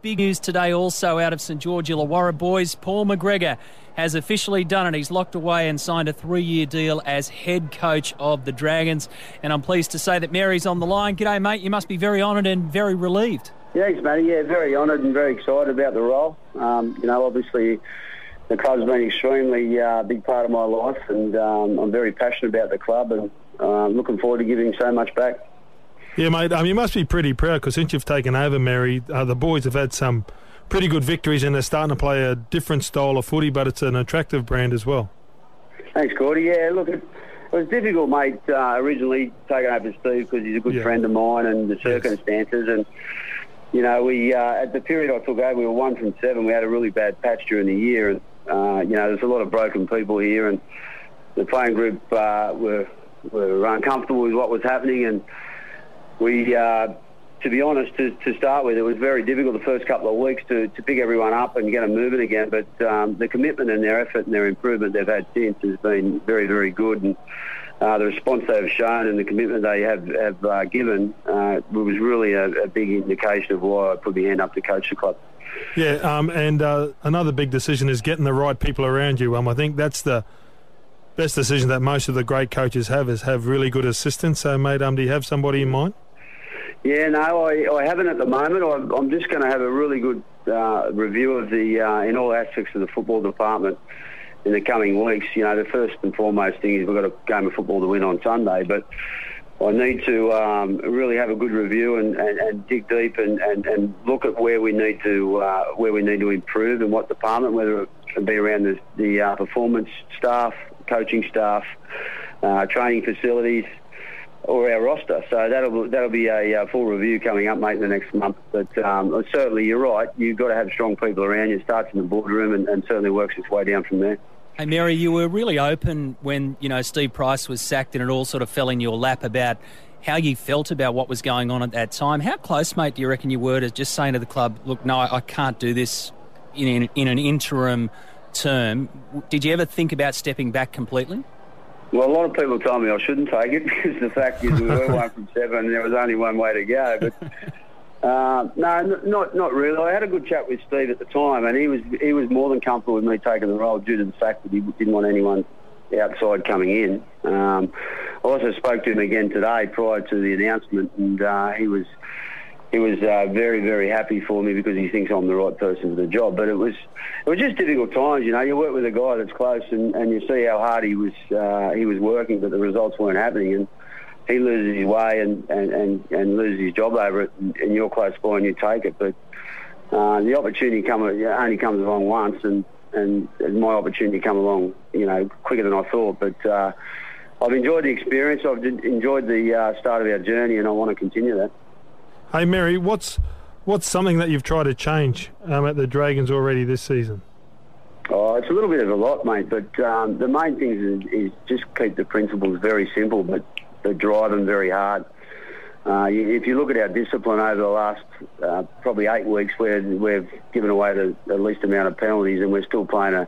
Big news today also out of St George Illawarra, boys. Paul McGregor has officially done it. He's locked away and signed a 3-year deal as head coach of the Dragons. And I'm pleased to say that Mary's on the line. G'day, mate. You must be very honoured and very relieved. Thanks, Matty. Yeah, very honoured and very excited about the role. Obviously the club's been extremely big part of my life, and I'm very passionate about the club and looking forward to giving so much back. Yeah, mate, you must be pretty proud because since you've taken over, Mary, the boys have had some pretty good victories and they're starting to play a different style of footy, but it's an attractive brand as well. Thanks, Cordy. Yeah, look, it was difficult, mate, originally taking over Steve because he's a good friend of mine and the circumstances. And, you know, we at the period I took over, we were 1-7. We had a really bad patch during the year. And, you know, there's a lot of broken people here and the playing group were uncomfortable with what was happening. And we, to be honest, to start with, it was very difficult the first couple of weeks to pick everyone up and get them moving again. But the commitment and their effort and their improvement they've had since has been very, very good. And the response they've shown and the commitment they have given was really a big indication of why I put my hand up to coach the club. Yeah, and another big decision is getting the right people around you. I think that's the best decision that most of the great coaches have is have really good assistants. So, mate, do you have somebody in mind? Yeah, no, I haven't at the moment. I'm just going to have a really good review of the in all aspects of the football department in the coming weeks. You know, the first and foremost thing is we've got a game of football to win on Sunday, but I need to really have a good review and dig deep and look at where we need to improve in what department, whether it can be around the performance staff, coaching staff, training facilities, or our roster. So that'll be a full review coming up, mate, in the next month. But certainly you're right. You've got to have strong people around you. It starts in the boardroom and certainly works its way down from there. Hey, Mary, you were really open when, you know, Steve Price was sacked and it all sort of fell in your lap about how you felt about what was going on at that time. How close, mate, do you reckon you were to just saying to the club, look, no, I can't do this in an interim term? Did you ever think about stepping back completely? Well, a lot of people told me I shouldn't take it because the fact is we were 1-7 and there was only one way to go. But no, not really. I had a good chat with Steve at the time, and he was more than comfortable with me taking the role due to the fact that he didn't want anyone outside coming in. I also spoke to him again today prior to the announcement, and he was very, very happy for me because he thinks I'm the right person for the job. But it was just difficult times, you know. You work with a guy that's close and you see how hard he was working, but the results weren't happening. And he loses his way and loses his job over it, and you're close by and you take it. But the opportunity only comes along once, and my opportunity come along, you know, quicker than I thought. But I've enjoyed the experience. I've enjoyed the start of our journey, and I want to continue that. Hey, Mary, what's something that you've tried to change at the Dragons already this season? Oh, it's a little bit of a lot, mate, but the main thing is just keep the principles very simple, but drive them very hard. If you look at our discipline over the last probably 8 weeks, we've given away the least amount of penalties, and we're still playing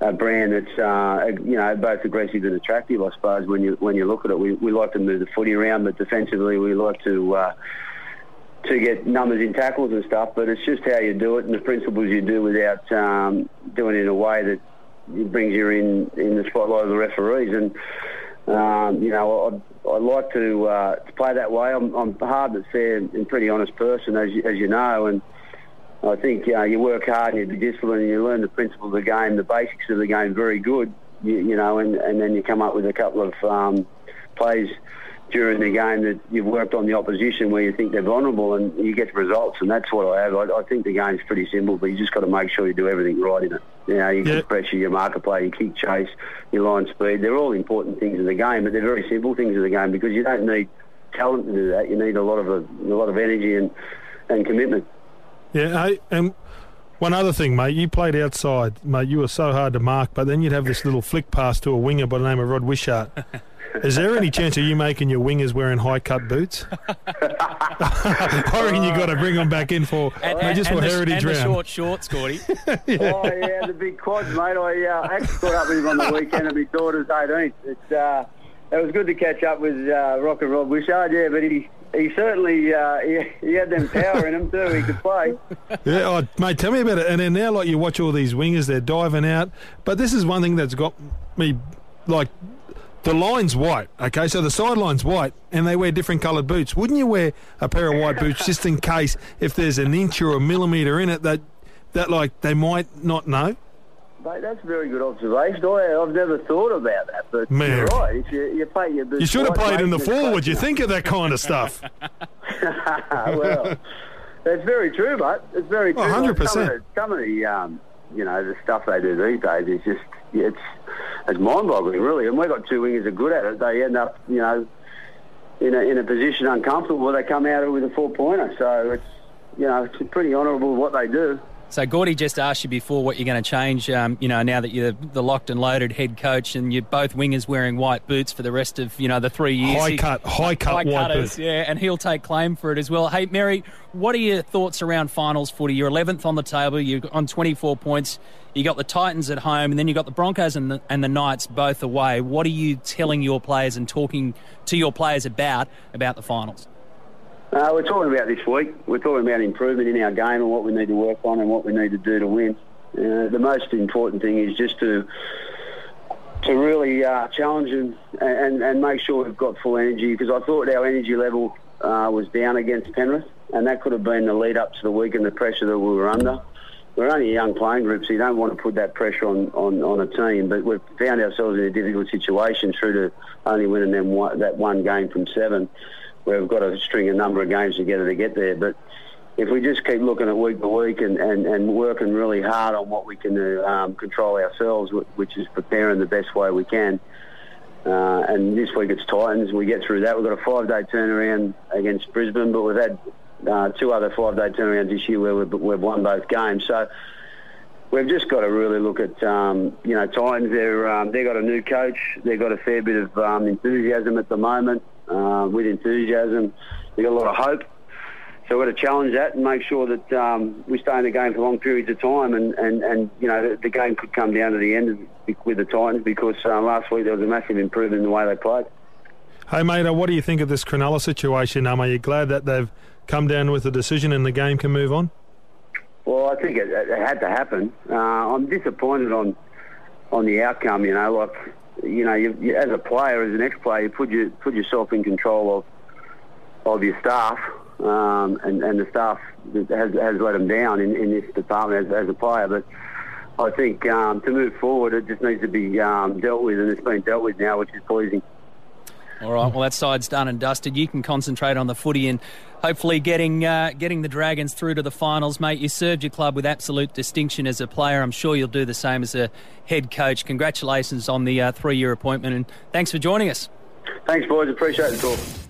a brand that's you know, both aggressive and attractive, I suppose, when you look at it. We like to move the footy around, but defensively we like to get numbers in tackles and stuff, but it's just how you do it and the principles you do without doing it in a way that brings you in the spotlight of the referees. And, you know, I like to play that way. I'm a hard but fair and pretty honest person, as you know, and I think you work hard and you be disciplined and you learn the principles of the game, the basics of the game very good, you know, and then you come up with a couple of plays during the game that you've worked on the opposition where you think they're vulnerable and you get the results, and that's what I have. I think the game's pretty simple, but you just got to make sure you do everything right in it. You know, you kick pressure, your marker play, your kick chase, your line speed. They're all important things of the game, but they're very simple things of the game because you don't need talent to do that. You need a lot of energy and commitment. Yeah, and one other thing, mate, you played outside, mate. You were so hard to mark, but then you'd have this little flick pass to a winger by the name of Rod Wishart. Is there any chance of you making your wingers wearing high-cut boots? I reckon you've got to bring them back in for Heritage Round. And the short shorts, Gordy. Yeah. Oh, yeah, the big quads, mate. I actually caught up with him on the weekend at my daughter's 18th. It was good to catch up with Rock and Rob Wishart, yeah, but he He certainly he had them power in him too. He could play. Yeah, oh, mate, tell me about it. And then now, like, you watch all these wingers, they're diving out. But this is one thing that's got me, like, the line's white, okay? So the sideline's white, and they wear different coloured boots. Wouldn't you wear a pair of white boots just in case if there's an inch or a millimetre in it that like they might not know? Mate, that's a very good observation. I've never thought about that, but Mary, you're right. If you play your boots, you should have played in the forward. You think of that kind of stuff. Well, that's very true, mate. It's very true. 100%. Like some of the you know, the stuff they do these days is just it's mind-boggling, really. And we've got two wingers that are good at it. They end up, you know, in a position uncomfortable. They come out with a four-pointer. So it's, you know, it's pretty honourable what they do. So Gordy just asked you before what you're going to change, you know, now that you're the locked and loaded head coach and you're both wingers wearing white boots for the rest of, you know, the 3 years. High cut white boots. Yeah, and he'll take claim for it as well. Hey, Mary, what are your thoughts around finals footy? You're 11th on the table. You're on 24 points. You got the Titans at home, and then you got the Broncos and the Knights both away. What are you telling your players and talking to your players about the finals? We're talking about this week. We're talking about improvement in our game and what we need to work on and what we need to do to win. The most important thing is just to really challenge and make sure we've got full energy, because I thought our energy level was down against Penrith, and that could have been the lead up to the week and the pressure that we were under. We're only a young playing group, so you don't want to put that pressure on a team, but we've found ourselves in a difficult situation through to only winning that one game from seven. We've got to string a number of games together to get there. But if we just keep looking at week by week and working really hard on what we can control ourselves, which is preparing the best way we can. And this week it's Titans. We get through that. We've got a 5-day turnaround against Brisbane, but we've had two other 5-day turnarounds this year where we've won both games. So we've just got to really look at, you know, Titans. They've got a new coach. They've got a fair bit of enthusiasm at the moment. With enthusiasm, we got a lot of hope, so we've got to challenge that and make sure that we stay in the game for long periods of time, and you know, the game could come down to the end with the Titans, because last week there was a massive improvement in the way they played. Hey mate, what do you think of this Cronulla situation? Are you glad that they've come down with a decision and the game can move on? Well, I think it had to happen. I'm disappointed on the outcome, you know, like, you know, you, as a player, as an ex-player, you put yourself in control of your staff, and the staff has let them down in this department as a player. But I think to move forward, it just needs to be dealt with, and it's been dealt with now, which is pleasing. All right, well, that side's done and dusted. You can concentrate on the footy and hopefully getting the Dragons through to the finals, mate. You served your club with absolute distinction as a player. I'm sure you'll do the same as a head coach. Congratulations on the 3-year appointment, and thanks for joining us. Thanks, boys. Appreciate the talk.